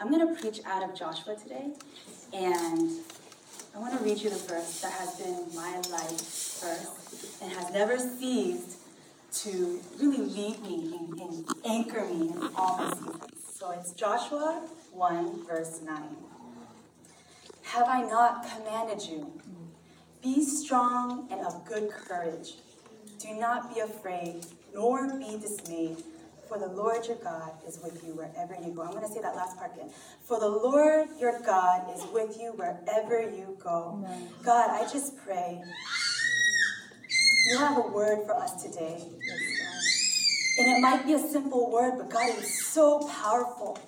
I'm going to preach out of Joshua today, and I want to read you the verse that has been my life verse and has never ceased to really lead me and anchor me in all my seasons. So it's Joshua 1, verse 9. Have I not commanded you? Be strong and of good courage. Do not be afraid, nor be dismayed, for the Lord your God is with you wherever you go. I'm going to say that last part again. For the Lord your God is with you wherever you go. Amen. God, I just pray you have a word for us today. Yes, God. And it might be a simple word, but God, it is so powerful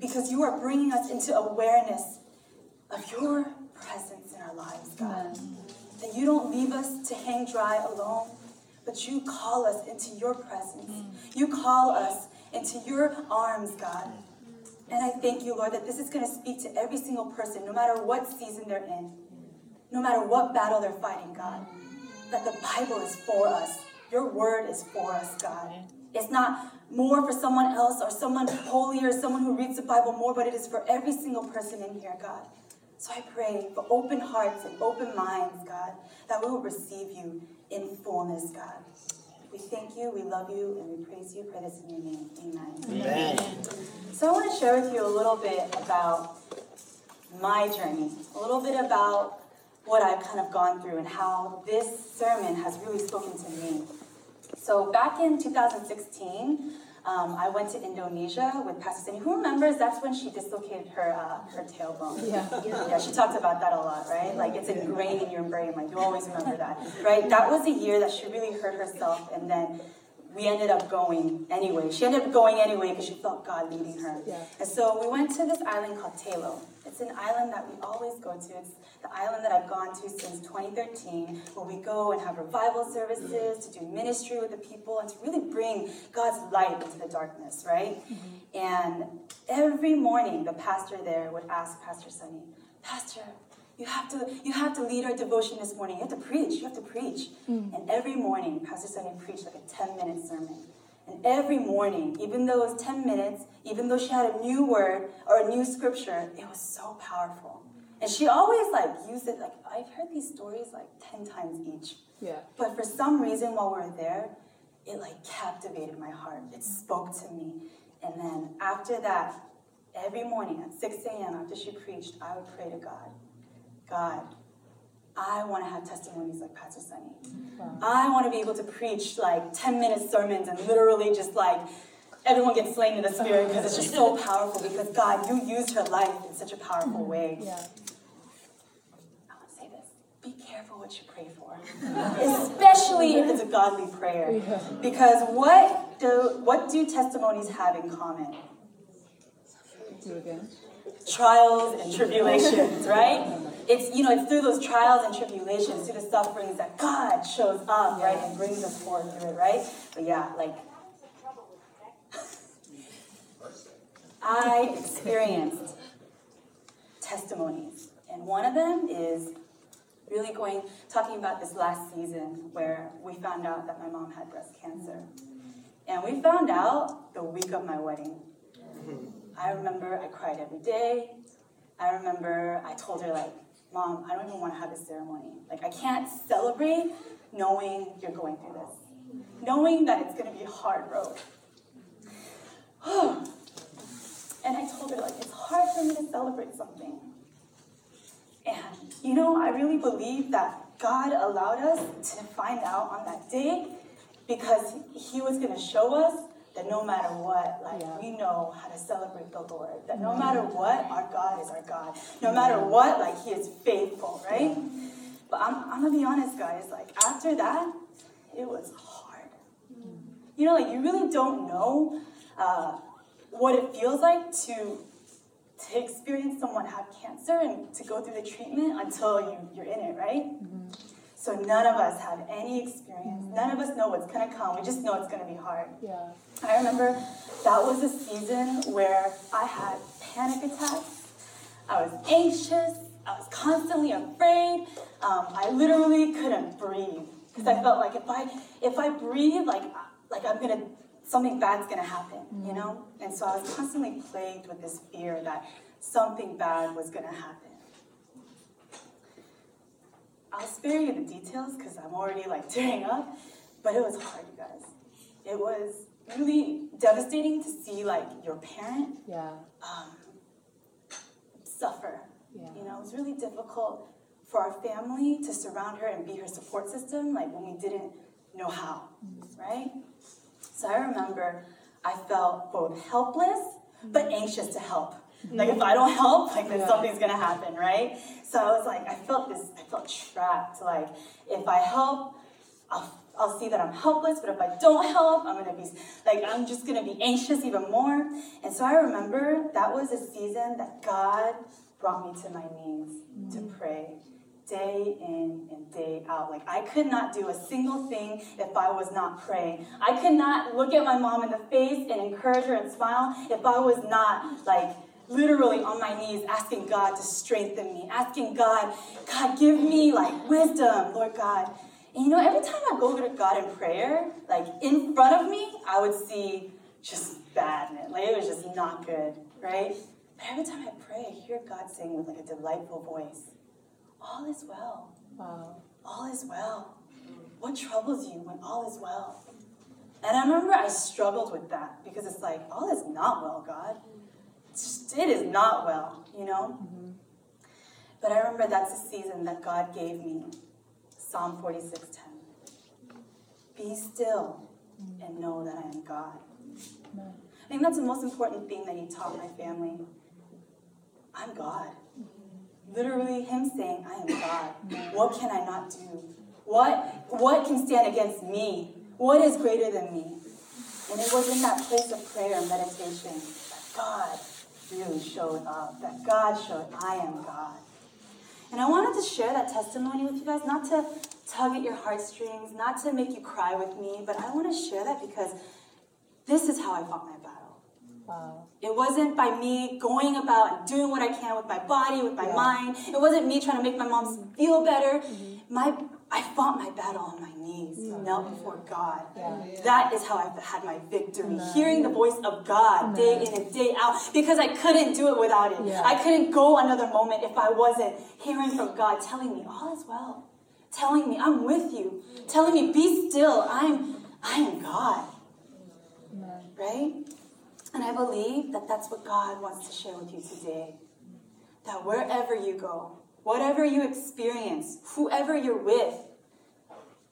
because you are bringing us into awareness of your presence in our lives, God. Amen. That you don't leave us to hang dry alone, but you call us into your presence. You call us into your arms, God. And I thank you, Lord, that this is going to speak to every single person, no matter what season they're in, no matter what battle they're fighting, God, that the Bible is for us. Your word is for us, God. It's not more for someone else or someone holy or someone who reads the Bible more, but it is for every single person in here, God. So I pray for open hearts and open minds, God, that we will receive you in fullness, God. We thank you, we love you, and we praise you. Pray this in your name. Amen. Amen. So I want to share with you a little bit about my journey, a little bit about what I've kind of gone through and how this sermon has really spoken to me. So back in 2016, I went to Indonesia with Pastor Sunny. Who remembers that's when she dislocated her tailbone? Yeah, she talked about that a lot, right? Like it's ingrained in your brain. Like you always remember that, right? That was the year that she really hurt herself, and then we ended up going anyway. She ended up going anyway because she felt God leading her. Yeah. And so we went to this island called Telo. It's an island that we always go to. It's the island that I've gone to since 2013, where we go and have revival services, to do ministry with the people, and to really bring God's light into the darkness, right? Mm-hmm. And every morning, the pastor there would ask Pastor Sunny, Pastor, You have to lead our devotion this morning. You have to preach. Mm. And every morning, Pastor Sunny preached like a 10-minute sermon. And every morning, even though it was 10 minutes, even though she had a new word or a new scripture, it was so powerful. And she always used it, I've heard these stories 10 times each. Yeah. But for some reason while we were there, it captivated my heart. It spoke to me. And then after that, every morning at 6 a.m. after she preached, I would pray to God. God, I want to have testimonies like Pastor Sunny. Wow. I want to be able to preach 10-minute sermons and literally just everyone gets slain in the spirit because it's just so powerful because God, you used her life in such a powerful way. Yeah. I want to say this. Be careful what you pray for. Especially if it's a godly prayer. Yeah. Because what do testimonies have in common? Do it again. Trials and tribulations, right? It's it's through those trials and tribulations, through the sufferings that God shows up, right, and brings us forward through it, right? But I experienced testimonies, and one of them is really talking about this last season where we found out that my mom had breast cancer, and we found out the week of my wedding. I remember I cried every day. I remember I told her, Mom, I don't even want to have this ceremony. I can't celebrate knowing you're going through this. Knowing that it's going to be a hard road. And I told her, it's hard for me to celebrate something. And, I really believe that God allowed us to find out on that day because he was going to show us that no matter what, we know how to celebrate the Lord. That no matter what, our God is our God. No matter what, he is faithful, right? Yeah. But I'm going to be honest, guys. After that, it was hard. Mm. You really don't know what it feels like to experience someone have cancer and to go through the treatment until you're in it, right? Mm-hmm. So none of us have any experience. None of us know what's going to come. We just know it's going to be hard. Yeah. I remember that was a season where I had panic attacks. I was anxious. I was constantly afraid. I literally couldn't breathe because I felt if I breathe, I'm going to something bad's going to happen, you know? And so I was constantly plagued with this fear that something bad was going to happen. I'll spare you the details because I'm already like tearing up, but it was hard, you guys. It was really devastating to see like your parent suffer. Yeah. You know, it was really difficult for our family to surround her and be her support system, like when we didn't know how, right? So I remember I felt both helpless but anxious to help. Like if I don't help, like then something's gonna happen, right? So I was like, I felt trapped. Like if I help, I'll see that I'm helpless, but if I don't help, I'm just gonna be anxious even more. And so I remember that was a season that God brought me to my knees to pray day in and day out. Like I could not do a single thing if I was not praying. I could not look at my mom in the face and encourage her and smile if I was not like literally on my knees asking God to strengthen me, asking God, give me like wisdom, Lord God. And you know, every time I go to God in prayer, like in front of me, I would see just badness. Like it was just not good, right? But every time I pray, I hear God saying with like a delightful voice, all is well. Wow. All is well. What troubles you when all is well? And I remember I struggled with that because it's like, all is not well, God. It is not well, you know? Mm-hmm. But I remember that's a season that God gave me. Psalm 46:10. Be still and know that I am God. I think that's the most important thing that he taught my family. I'm God. Literally him saying, I am God. What can I not do? What can stand against me? What is greater than me? And it was in that place of prayer and meditation that God really showed up, that God showed, I am God. And I wanted to share that testimony with you guys, not to tug at your heartstrings, not to make you cry with me, but I want to share that because this is how I fought my battle. Wow. It wasn't by me going about and doing what I can with my body, with my mind. It wasn't me trying to make my mom feel better. Mm-hmm. I fought my battle on my knees, knelt before God. Yeah. That is how I had my victory, hearing the voice of God day in and day out, because I couldn't do it without it. Yeah. I couldn't go another moment if I wasn't hearing from God telling me, all is well, telling me, I'm with you, telling me, be still, I am God, right? And I believe that that's what God wants to share with you today, that wherever you go, whatever you experience, whoever you're with,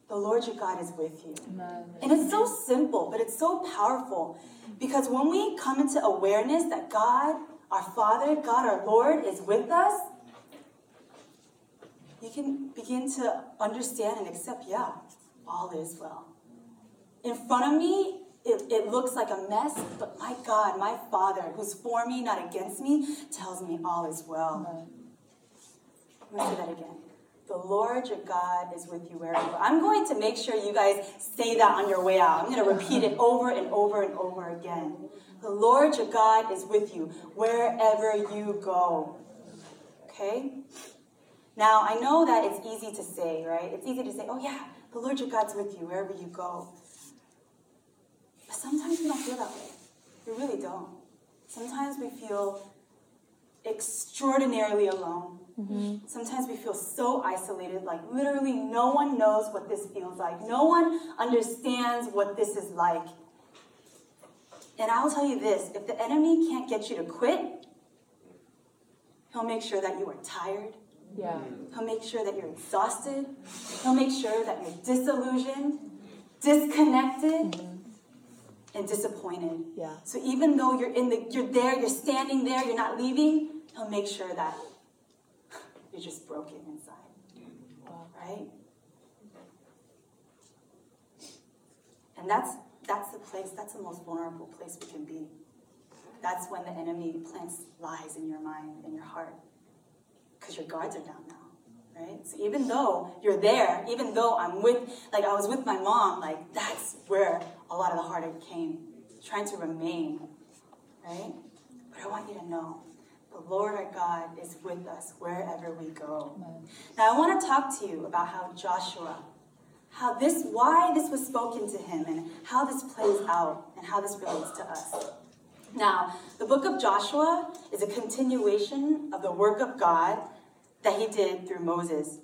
the Lord your God is with you. Amen. And it's so simple, but it's so powerful. Because when we come into awareness that God, our Father, God, our Lord is with us, you can begin to understand and accept, all is well. In front of me, it looks like a mess, but my God, my Father, who's for me, not against me, tells me all is well. Amen. Let me say that again. The Lord your God is with you wherever you go. I'm going to make sure you guys say that on your way out. I'm going to repeat it over and over and over again. The Lord your God is with you wherever you go. Okay? Now, I know that it's easy to say, right? It's easy to say, the Lord your God's with you wherever you go. But sometimes we don't feel that way. We really don't. Sometimes we feel extraordinarily alone. Mm-hmm. Sometimes we feel so isolated, like literally no one knows what this feels like. No one understands what this is like. And I'll tell you this, if the enemy can't get you to quit, he'll make sure that you are tired. Yeah. He'll make sure that you're exhausted. He'll make sure that you're disillusioned, disconnected, and disappointed. Yeah. So even though you're standing there, you're not leaving, he'll make sure that you're just broken inside, right? And that's the place, that's the most vulnerable place we can be. That's when the enemy plants lies in your mind, in your heart, because your guards are down now, right? So even though you're there, even though I was with my mom, like that's where a lot of the heartache came, trying to remain, right? But I want you to know, the Lord our God is with us wherever we go. Amen. Now I want to talk to you about how Joshua how this, why this was spoken to him and how this plays out and how this relates to us. Now, the book of Joshua is a continuation of the work of God that he did through Moses.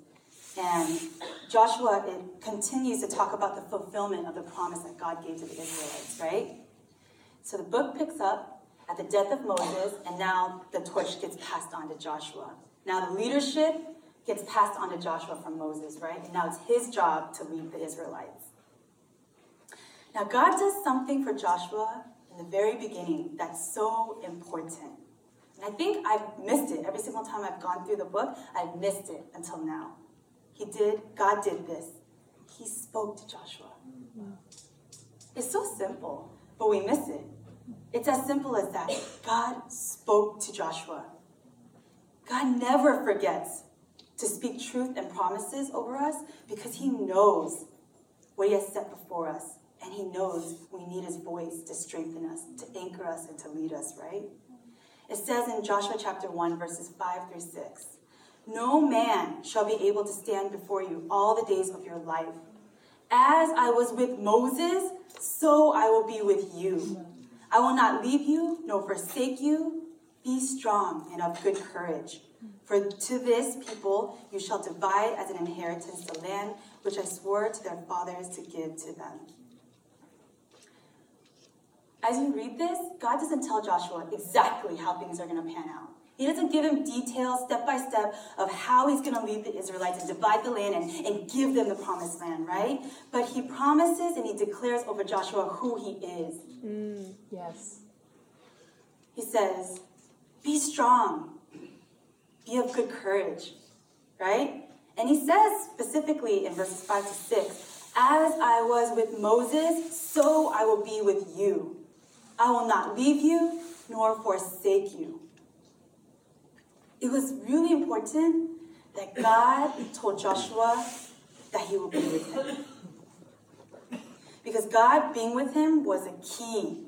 And Joshua, it continues to talk about the fulfillment of the promise that God gave to the Israelites, right? So the book picks up at the death of Moses, and now the torch gets passed on to Joshua. Now the leadership gets passed on to Joshua from Moses, right? And now it's his job to lead the Israelites. Now God does something for Joshua in the very beginning that's so important. And I think I've missed it. Every single time I've gone through the book, I've missed it until now. God did this. He spoke to Joshua. It's so simple, but we miss it. It's as simple as that. God spoke to Joshua. God never forgets to speak truth and promises over us because he knows what he has set before us. And he knows we need his voice to strengthen us, to anchor us, and to lead us, right? It says in Joshua chapter 1, verses 5 through 6, "No man shall be able to stand before you all the days of your life. As I was with Moses, so I will be with you. I will not leave you, nor forsake you. Be strong and of good courage. For to this people you shall divide as an inheritance the land which I swore to their fathers to give to them." As you read this, God doesn't tell Joshua exactly how things are going to pan out. He doesn't give him details, step by step, of how he's going to lead the Israelites and divide the land and give them the promised land, right? But he promises and he declares over Joshua who he is. Yes. He says, "Be strong. Be of good courage," right? And he says specifically in verses 5 to 6, "As I was with Moses, so I will be with you. I will not leave you nor forsake you." It was really important that God told Joshua that he would be with him. Because God being with him was a key.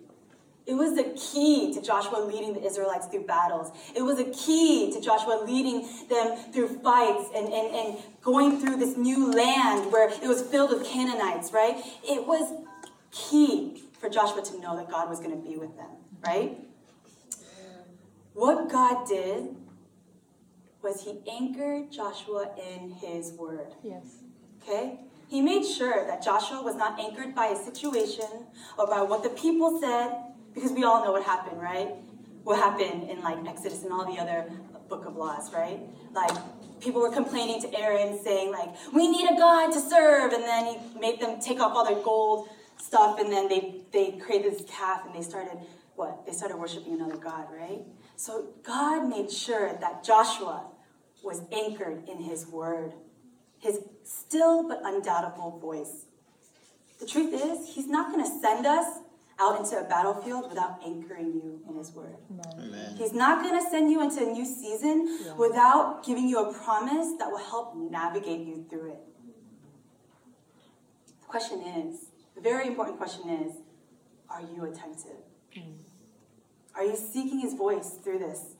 It was the key to Joshua leading the Israelites through battles. It was a key to Joshua leading them through fights and going through this new land where it was filled with Canaanites, right? It was key for Joshua to know that God was going to be with them, right? What God did was he anchored Joshua in his word. Yes. Okay? He made sure that Joshua was not anchored by a situation or by what the people said, because we all know what happened, right? What happened in like Exodus and all the other book of laws, right? Like people were complaining to Aaron saying like, "We need a God to serve." And then he made them take off all their gold stuff. And then they created this calf and they started worshiping another God, right? So God made sure that Joshua was anchored in his word, his still but undoubtable voice. The truth is, he's not going to send us out into a battlefield without anchoring you in his word. Amen. He's not going to send you into a new season without giving you a promise that will help navigate you through it. The question is, the very important question is, are you attentive? Are you seeking his voice through this,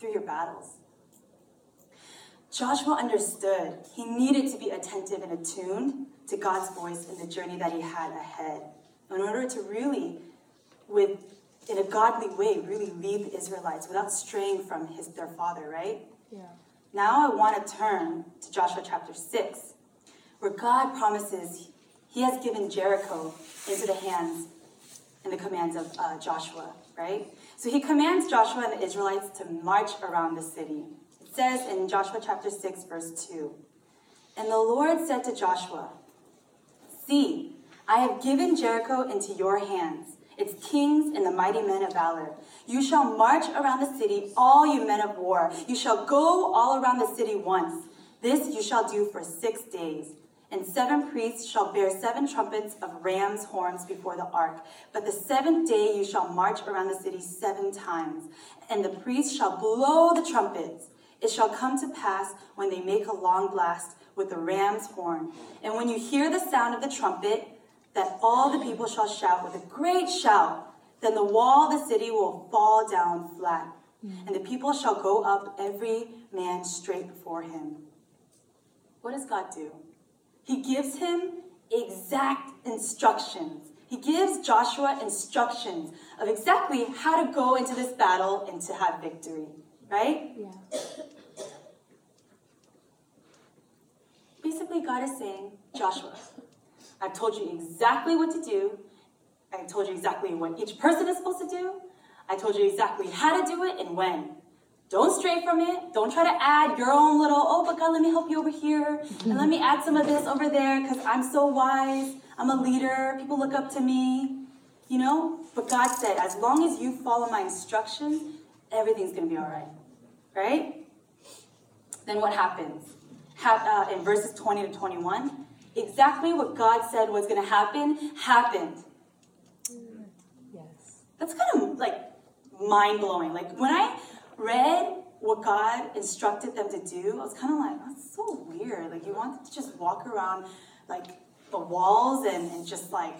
through your battles? Joshua understood he needed to be attentive and attuned to God's voice in the journey that he had ahead in order to really, in a godly way, really lead the Israelites without straying from their father, right? Yeah. Now I want to turn to Joshua chapter 6, where God promises he has given Jericho into the hands and the commands of Joshua, right? So he commands Joshua and the Israelites to march around the city. It says in Joshua chapter 6, verse 2, "And the Lord said to Joshua, 'See, I have given Jericho into your hands, its kings and the mighty men of valor. You shall march around the city, all you men of war. You shall go all around the city once. This you shall do for 6 days. And 7 priests shall bear 7 trumpets of ram's horns before the ark. But the 7th day you shall march around the city 7 times, and the priests shall blow the trumpets. It shall come to pass when they make a long blast with the ram's horn, and when you hear the sound of the trumpet, that all the people shall shout with a great shout. Then the wall of the city will fall down flat, and the people shall go up, every man straight before him.'" What does God do? He gives him exact instructions. He gives Joshua instructions of exactly how to go into this battle and to have victory, right? Yeah. Basically, God is saying, Joshua, I told you exactly what to do. I told you exactly what each person is supposed to do. I told you exactly how to do it and when. Don't stray from it. Don't try to add your own little, oh, but God, let me help you over here. And let me add some of this over there because I'm so wise. I'm a leader. People look up to me. You know? But God said, as long as you follow my instructions, everything's going to be all right. Right? Then what happens? In verses 20 to 21, exactly what God said was going to happen, happened. Yes. That's kind of like mind-blowing. Like when I read what God instructed them to do, I was kind of like, that's so weird. Like you want to just walk around like the walls and just like,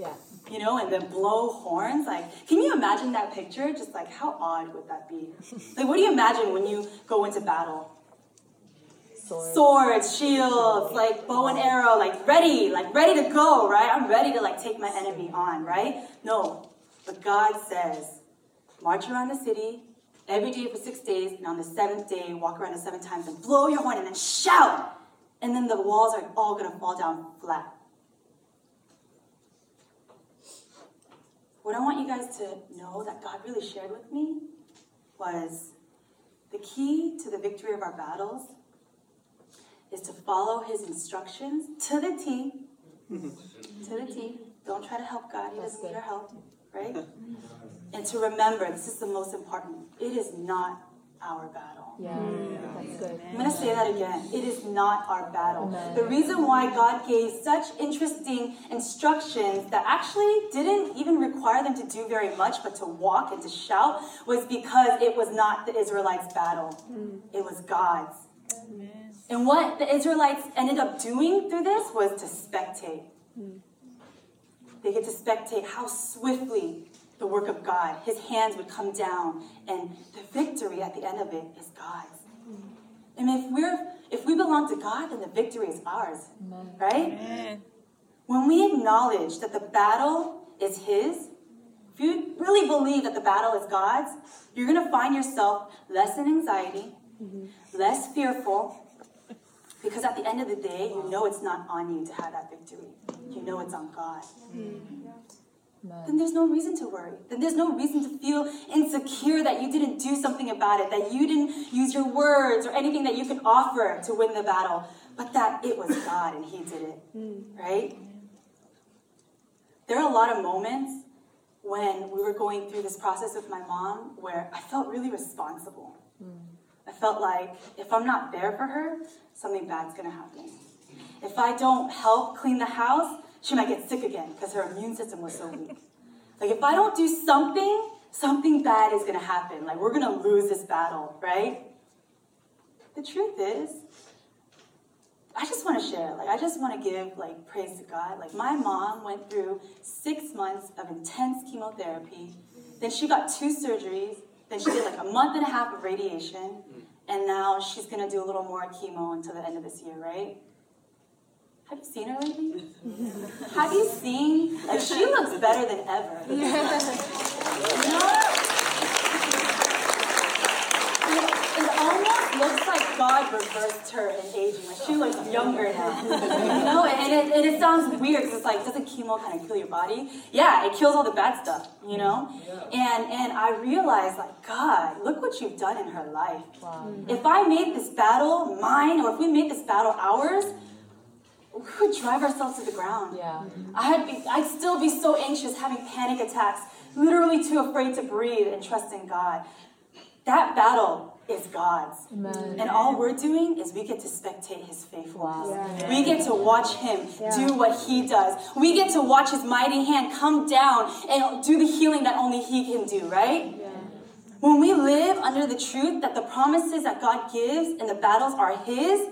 yeah, you know, and then blow horns. Like, can you imagine that picture? Just like, how odd would that be? Like, what do you imagine when you go into battle? Swords, shields, like bow and arrow, like ready to go, right? I'm ready to like take my enemy on, right? No, but God says, march around the city every day for 6 days, and on the seventh day, walk around it 7 times and blow your horn and then shout. And then the walls are all going to fall down flat. What I want you guys to know that God really shared with me was the key to the victory of our battles is to follow his instructions to the T. To the T. Don't try to help God. He doesn't need our help, right? And to remember, this is the most important. It is not our battle. Yeah. That's good. I'm going to say that again. It is not our battle. Amen. The reason why God gave such interesting instructions that actually didn't even require them to do very much, but to walk and to shout, was because it was not the Israelites' battle. It was God's. Amen. And what the Israelites ended up doing through this was to spectate. They get to spectate how swiftly the work of God, his hands would come down, and the victory at the end of it is God's. And if we belong to God, then the victory is ours, right? Amen. When we acknowledge that the battle is his, if you really believe that the battle is God's, you're going to find yourself less in anxiety, less fearful, because at the end of the day, you know it's not on you to have that victory. You know it's on God. Then there's no reason to worry. Then there's no reason to feel insecure that you didn't do something about it, that you didn't use your words or anything that you could offer to win the battle, but that it was God and he did it, right? There are a lot of moments when we were going through this process with my mom where I felt really responsible. I felt like if I'm not there for her, something bad's going to happen. If I don't help clean the house, she might get sick again because her immune system was so weak. Like if I don't do something bad is going to happen. Like we're going to lose this battle, right? The truth is, I just want to share. Like I just want to give like praise to God. Like my mom went through 6 months of intense chemotherapy. Then she got 2 surgeries. Then she did like a month and a half of radiation, and now she's going to do a little more chemo until the end of this year, right? Have you seen her lately? Have you seen? Like, she looks better than ever. Yeah. You know? It almost looks like God reversed her in aging. Like, she looks younger now. You know? And it sounds weird because it's like, doesn't chemo kind of kill your body? Yeah, it kills all the bad stuff, you know? Yeah. And I realized, like, God, look what you've done in her life. Wow. If I made this battle mine, or if we made this battle ours, we would drive ourselves to the ground. Yeah. I'd still be so anxious, having panic attacks, literally too afraid to breathe and trust in God. That battle is God's. Amen. And all we're doing is we get to spectate his faithfulness. Yeah. We get to watch him do what he does. We get to watch his mighty hand come down and do the healing that only he can do, right? Yeah. When we live under the truth that the promises that God gives and the battles are his,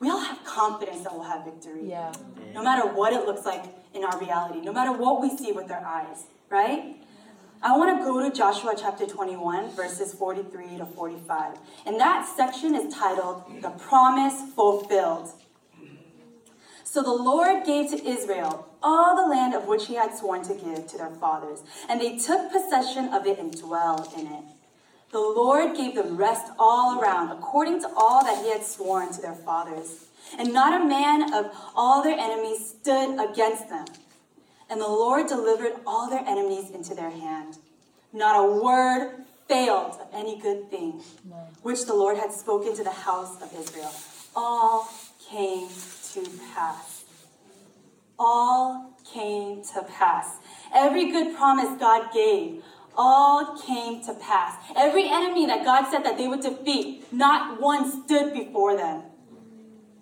we all have confidence that we'll have victory. Yeah. No matter what it looks like in our reality, no matter what we see with our eyes, right? I want to go to Joshua chapter 21, verses 43 to 45. And that section is titled, The Promise Fulfilled. So the Lord gave to Israel all the land of which he had sworn to give to their fathers, and they took possession of it and dwelled in it. The Lord gave them rest all around, according to all that he had sworn to their fathers. And not a man of all their enemies stood against them. And the Lord delivered all their enemies into their hand. Not a word failed of any good thing, which the Lord had spoken to the house of Israel. All came to pass. All came to pass. Every good promise God gave, all came to pass. Every enemy that God said that they would defeat, not one stood before them.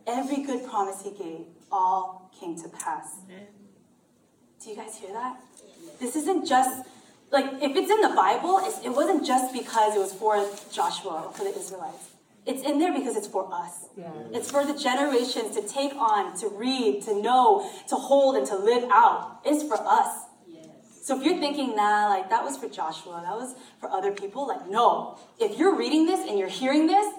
Every good promise he gave, all came to pass. Amen. Do you guys hear that? This isn't just, if it's in the Bible, it wasn't just because it was for Joshua or for the Israelites. It's in there because it's for us. Yeah. It's for the generations to take on, to read, to know, to hold, and to live out. It's for us. So if you're thinking, that was for Joshua, that was for other people, no. If you're reading this and you're hearing this,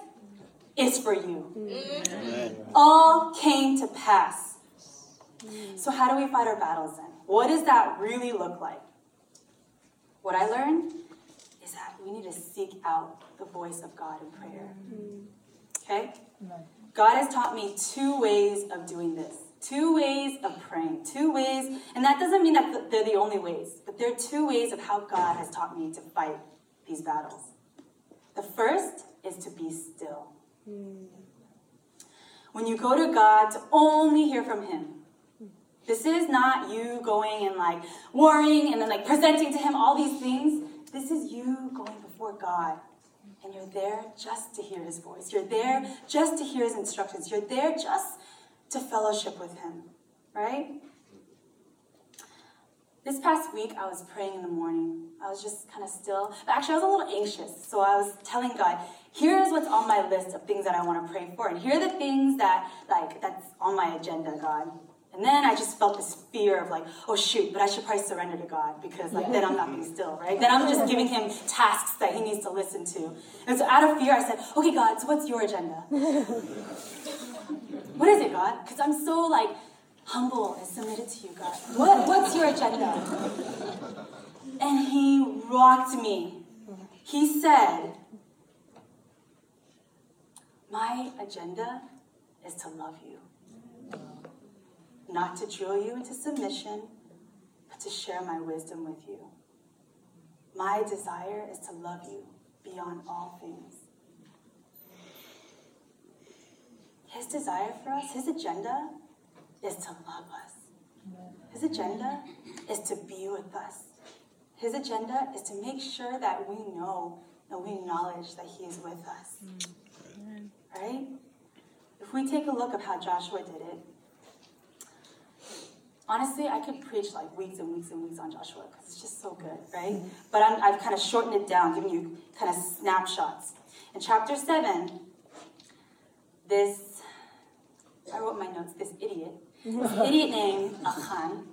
it's for you. Amen. All came to pass. So how do we fight our battles then? What does that really look like? What I learned is that we need to seek out the voice of God in prayer. Okay? God has taught me two ways of doing this. Two ways of praying, two ways, and that doesn't mean that they're the only ways, but there are two ways of how God has taught me to fight these battles. The first is to be still. When you go to God, to only hear from him. This is not you going and worrying and then presenting to him all these things. This is you going before God. And you're there just to hear his voice. You're there just to hear his instructions. You're there just to fellowship with him, right? This past week, I was praying in the morning. I was just kind of still. Actually, I was a little anxious, so I was telling God, here's what's on my list of things that I want to pray for, and here are the things that, that's on my agenda, God. And then I just felt this fear of oh shoot, but I should probably surrender to God because then I'm not being still, right? Then I'm just giving him tasks that he needs to listen to. And so out of fear, I said, okay, God, so what's your agenda? What is it, God? Because I'm so humble and submitted to you, God. What's your agenda? And he rocked me. He said, my agenda is to love you. Not to drill you into submission, but to share my wisdom with you. My desire is to love you beyond all things. His desire for us, his agenda, is to love us. His agenda is to be with us. His agenda is to make sure that we know and we acknowledge that he is with us. Right? If we take a look at how Joshua did it, honestly, I could preach weeks and weeks and weeks on Joshua because it's just so good, right? But I've kind of shortened it down, giving you kind of snapshots. In chapter 7, I wrote my notes, this idiot named Achan,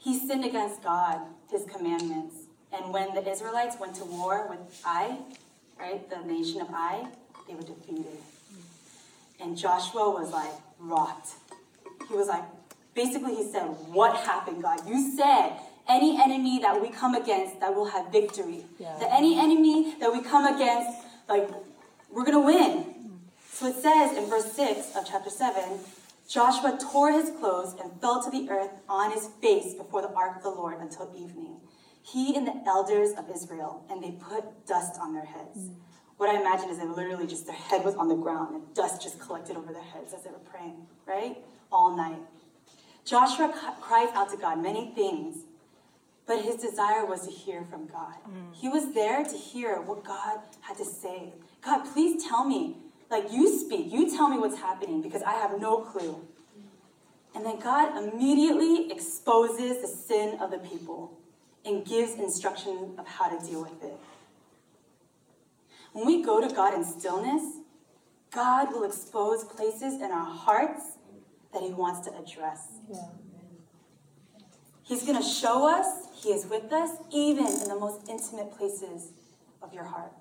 he sinned against God, his commandments. And when the Israelites went to war with Ai, right, the nation of Ai, they were defeated. And Joshua was rocked. He was basically he said, what happened, God? You said any enemy that we come against that will have victory. Yeah. That any enemy that we come against, we're going to win. So it says in verse 6 of chapter 7, Joshua tore his clothes and fell to the earth on his face before the ark of the Lord until evening. He and the elders of Israel, and they put dust on their heads. What I imagine is that literally just their head was on the ground and dust just collected over their heads as they were praying, right? All night. Joshua cries out to God many things, but his desire was to hear from God. He was there to hear what God had to say. God, please tell me. You speak, you tell me what's happening because I have no clue. And then God immediately exposes the sin of the people and gives instruction of how to deal with it. When we go to God in stillness, God will expose places in our hearts that he wants to address. He's going to show us he is with us even in the most intimate places of your heart.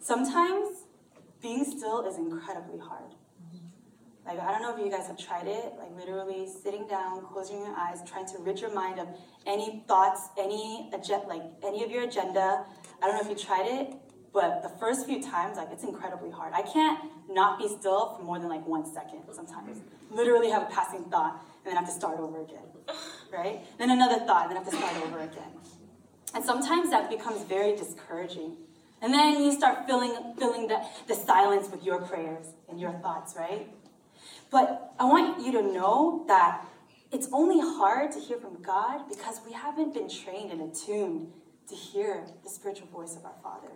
Sometimes being still is incredibly hard. Like, I don't know if you guys have tried it, like literally sitting down, closing your eyes, trying to rid your mind of any thoughts, any of your agenda. I don't know if you tried it, but the first few times, like, it's incredibly hard. I can't not be still for more than like 1 second sometimes. Literally have a passing thought and then have to start over again, right? Then another thought and then have to start over again. And sometimes that becomes very discouraging. And then you start filling the silence with your prayers and your thoughts, right? But I want you to know that it's only hard to hear from God because we haven't been trained and attuned to hear the spiritual voice of our Father,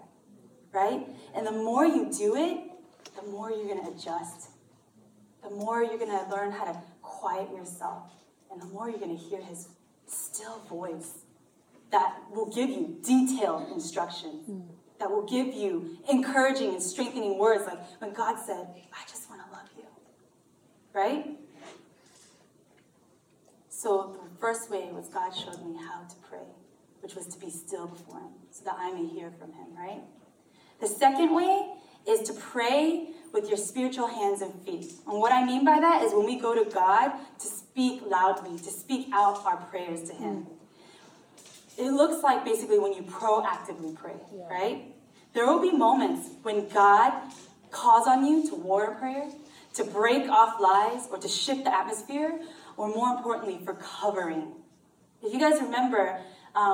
right? And the more you do it, the more you're going to adjust. The more you're going to learn how to quiet yourself. And the more you're going to hear His still voice that will give you detailed instructions, that will give you encouraging and strengthening words. Like when God said, I just want to love you. Right? So the first way was God showed me how to pray, which was to be still before Him so that I may hear from Him, right? The second way is to pray with your spiritual hands and feet. And what I mean by that is when we go to God to speak loudly, to speak out our prayers to Him. It looks like basically when you proactively pray, right? There will be moments when God calls on you to war in prayer, to break off lies, or to shift the atmosphere, or more importantly, for covering. If you guys remember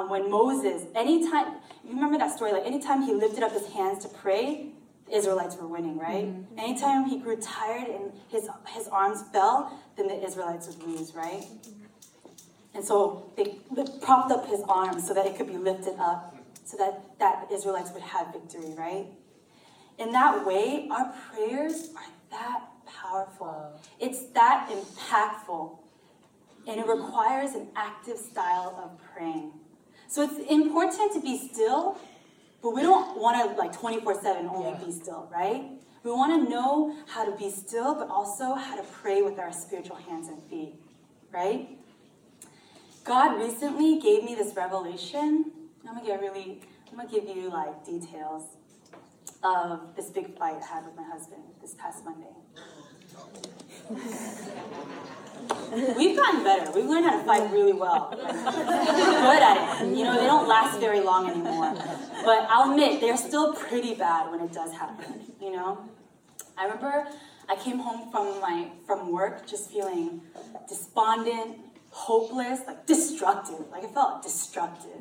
when Moses, anytime he lifted up his hands to pray, the Israelites were winning, right? Mm-hmm. Anytime he grew tired and his arms fell, then the Israelites would lose, right? Mm-hmm. And so they propped up his arms so that it could be lifted up, so that the Israelites would have victory, right? In that way, our prayers are that powerful. It's that impactful. And it requires an active style of praying. So it's important to be still, but we don't want to, like, 24/7 only be still, right? We want to know how to be still, but also how to pray with our spiritual hands and feet, right? God recently gave me this revelation. I'm going to give you, like, details of this big fight I had with my husband this past Monday. We've gotten better. We've learned how to fight really well. Like, good at it. You know, they don't last very long anymore. But I'll admit, they're still pretty bad when it does happen, you know? I remember I came home from work just feeling despondent, hopeless, like destructive. Like, it felt destructive.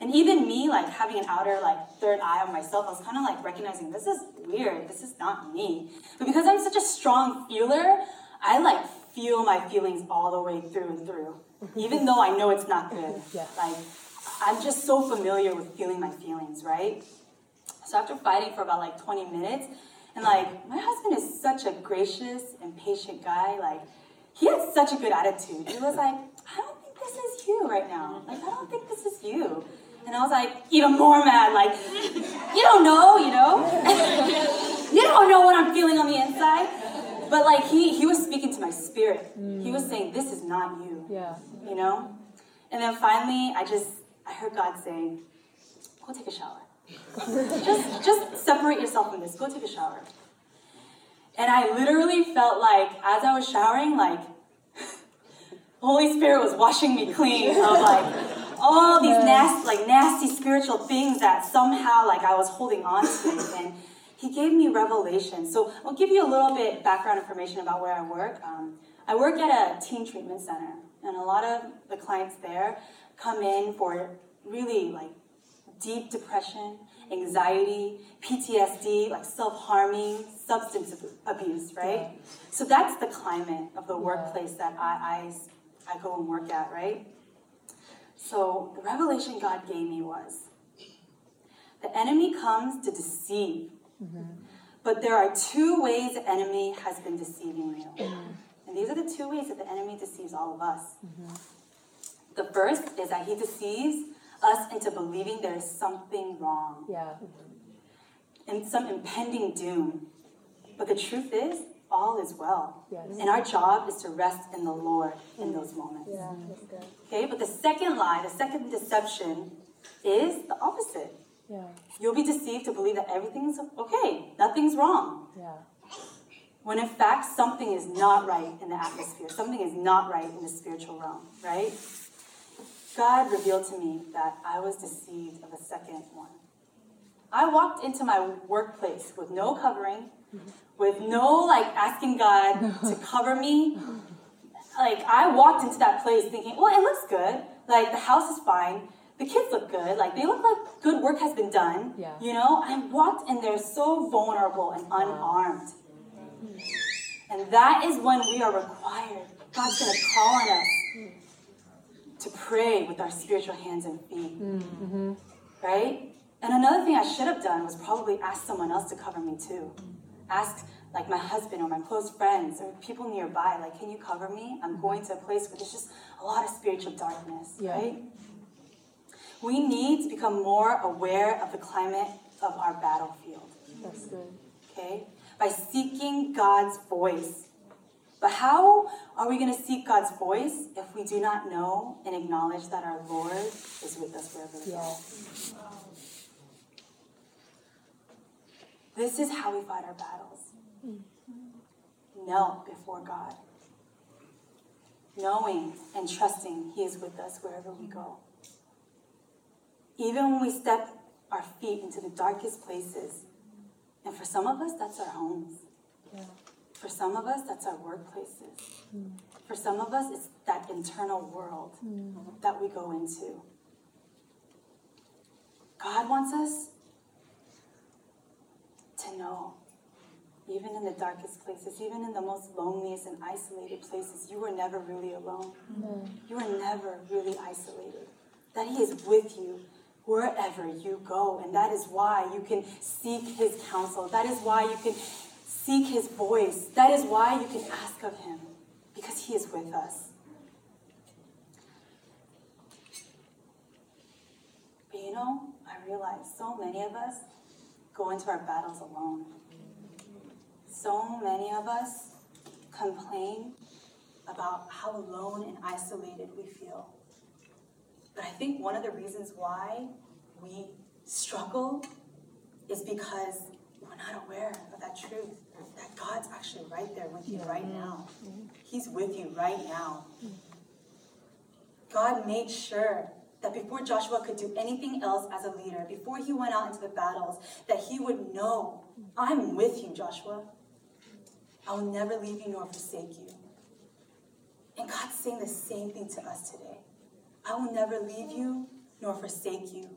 And even me, like, having an outer, like, third eye on myself, I was kind of, like, recognizing, this is weird. This is not me. But because I'm such a strong feeler, I, like, feel my feelings all the way through and through, even though I know it's not good. Like, I'm just so familiar with feeling my feelings, right? So after fighting for about, like, 20 minutes, and, like, my husband is such a gracious and patient guy. Like, he had such a good attitude. He was like, I don't think this is you right now. Like, I don't think this is you. And I was like, even more mad, like, you don't know, you know? You don't know what I'm feeling on the inside. But, like, he was speaking to my spirit. He was saying, this is not you, you know? And then finally, I heard God saying, go take a shower. just separate yourself from this. Go take a shower. And I literally felt like, as I was showering, like, Holy Spirit was washing me clean of, like, all these nasty spiritual things that somehow, like, I was holding on to. And He gave me revelation. So I'll give you a little bit background information about where I work. I work at a teen treatment center, and a lot of the clients there come in for really, like, deep depression, anxiety, PTSD, like self-harming, substance abuse, right? So that's the climate of the workplace that I go and work at, right? So the revelation God gave me was, the enemy comes to deceive, but there are two ways the enemy has been deceiving you. And these are the two ways that the enemy deceives all of us. The first is that he deceives us into believing there is something wrong, and some impending doom. But the truth is, all is well. And our job is to rest in the Lord in those moments. Okay, but the second lie, the second deception is the opposite. You'll be deceived to believe that everything's okay, nothing's wrong. when in fact something is not right in the atmosphere, something is not right in the spiritual realm, right? God revealed to me that I was deceived of a second one. I walked into my workplace with no covering, with no asking God to cover me. I walked into that place thinking, well, it looks good. The house is fine. The kids look good. They look like good work has been done. Yeah. You know, I walked in there so vulnerable and unarmed. And that is when we are required. God's going to call on us to pray with our spiritual hands and feet. Mm-hmm. Right? And another thing I should have done was probably ask someone else to cover me too. Ask my husband or my close friends or people nearby, can you cover me? I'm going to a place where there's just a lot of spiritual darkness, right? We need to become more aware of the climate of our battlefield. That's good. Okay? By seeking God's voice. But how are we going to seek God's voice if we do not know and acknowledge that our Lord is with us wherever we go? This is how we fight our battles. Knelt before God, knowing and trusting He is with us wherever we go. Even when we step our feet into the darkest places, and for some of us, that's our homes. Yeah. For some of us, that's our workplaces. Mm. For some of us, it's that internal world that we go into. God wants us to know, even in the darkest places, even in the most loneliest and isolated places, you were never really alone. No. You were never really isolated. That He is with you wherever you go. And that is why you can seek His counsel. That is why you can seek His voice. That is why you can ask of Him, because He is with us. But I realize so many of us go into our battles alone. So many of us complain about how alone and isolated we feel. But I think one of the reasons why we struggle is because we're not aware of that truth, that God's actually right there with you right now. He's with you right now. God made sure that before Joshua could do anything else as a leader, before he went out into the battles, that he would know, I'm with you, Joshua. I will never leave you nor forsake you. And God's saying the same thing to us today. I will never leave you nor forsake you.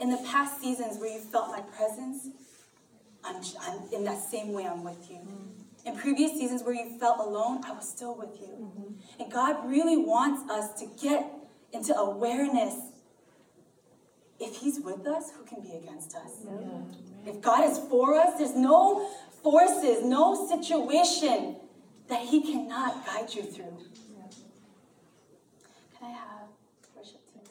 In the past seasons where you felt my presence, I'm in that same way, I'm with you. In previous seasons where you felt alone, I was still with you. Mm-hmm. And God really wants us to get into awareness. If He's with us, who can be against us? Yeah. If God is for us, there's no forces, no situation that He cannot guide you through. Yeah. Can I have worship team?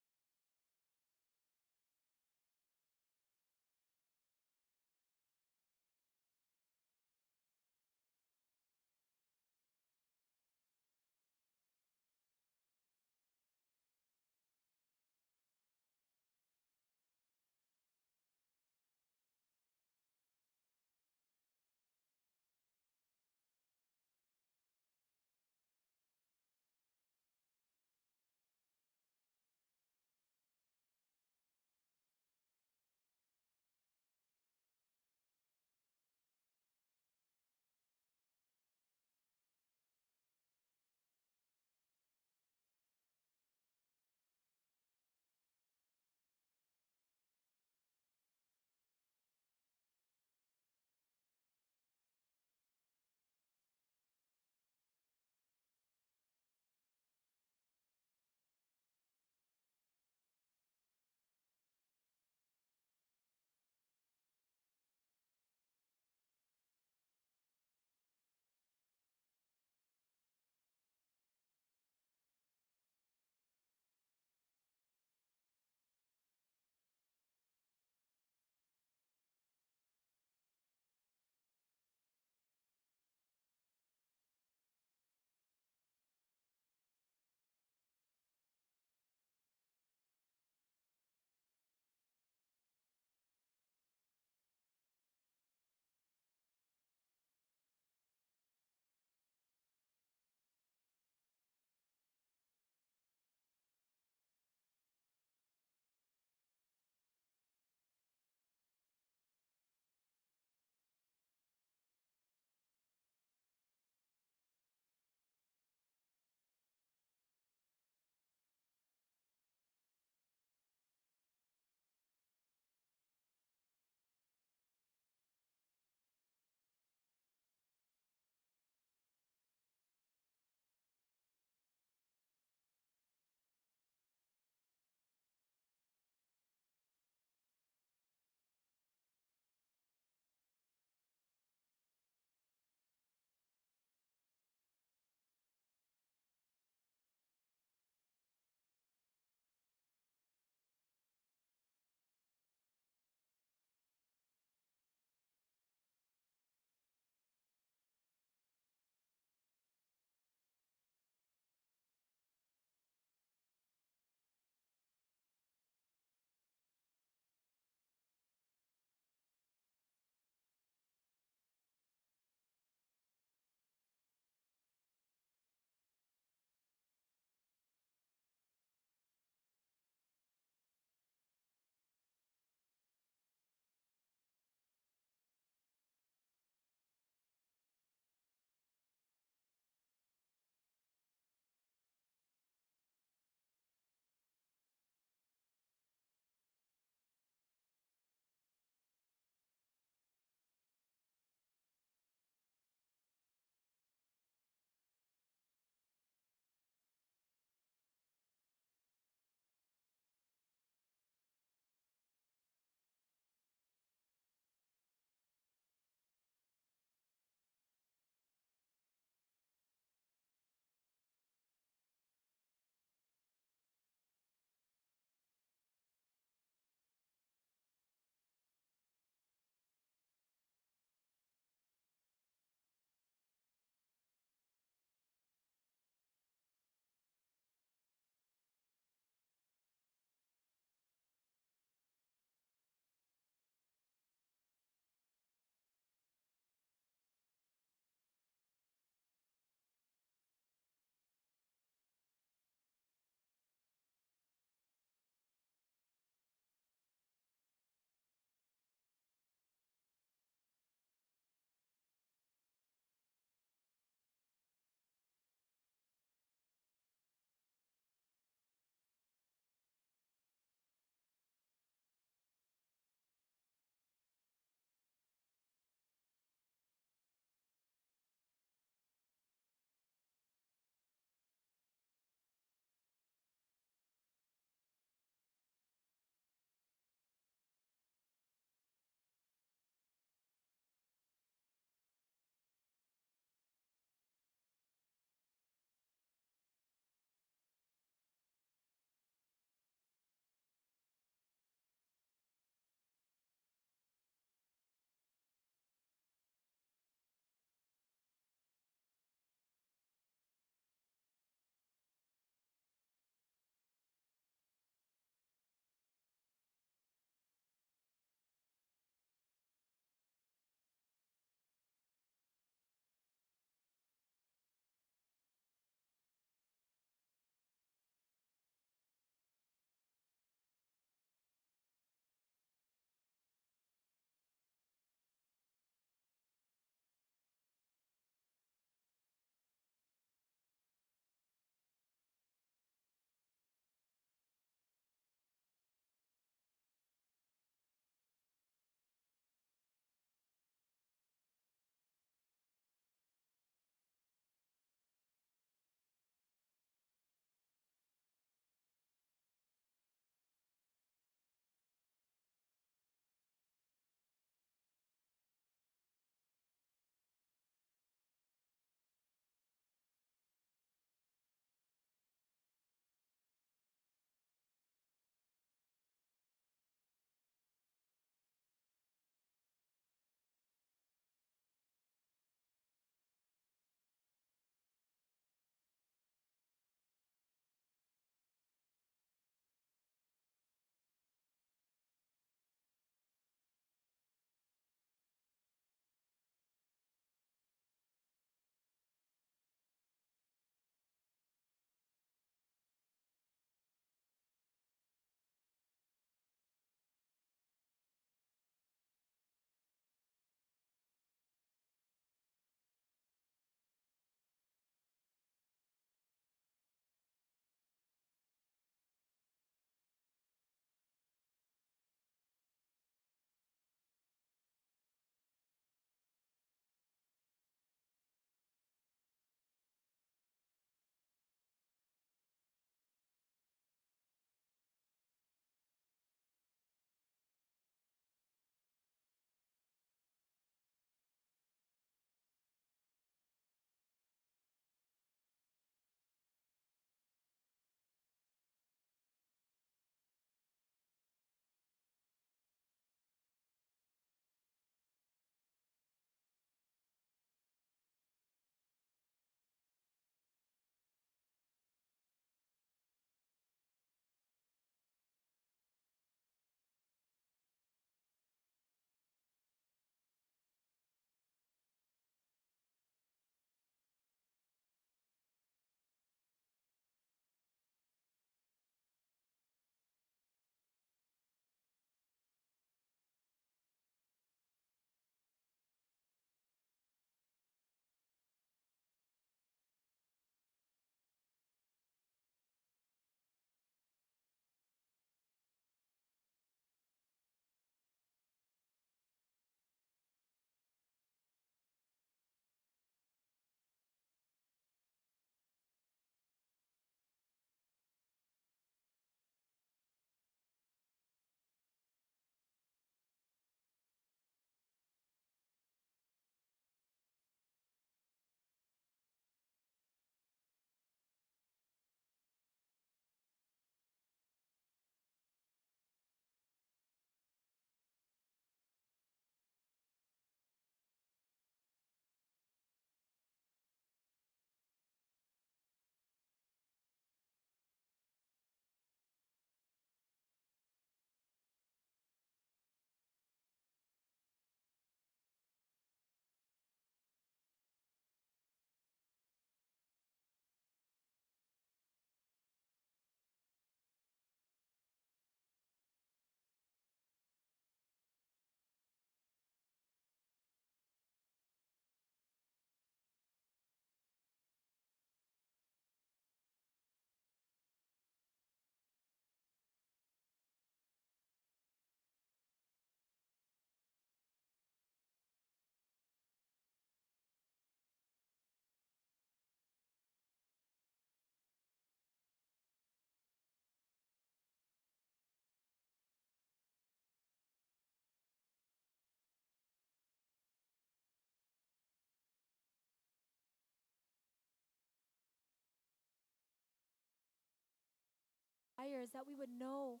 prayer is that we would know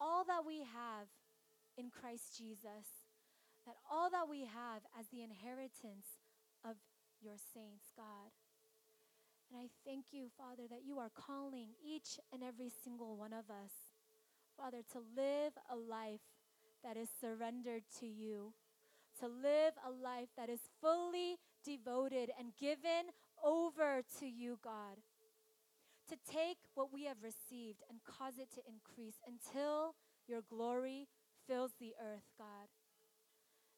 all that we have in Christ Jesus, that all that we have as the inheritance of your saints, God. And I thank you, Father, that you are calling each and every single one of us, Father, to live a life that is surrendered to you, to live a life that is fully devoted and given over to you, God, to take what we have received and cause it to increase until your glory fills the earth, God.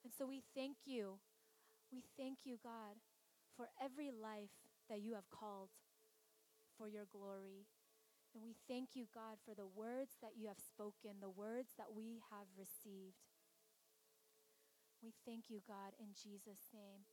And so we thank you. We thank you, God, for every life that you have called for your glory. And we thank you, God, for the words that you have spoken, the words that we have received. We thank you, God, in Jesus' name.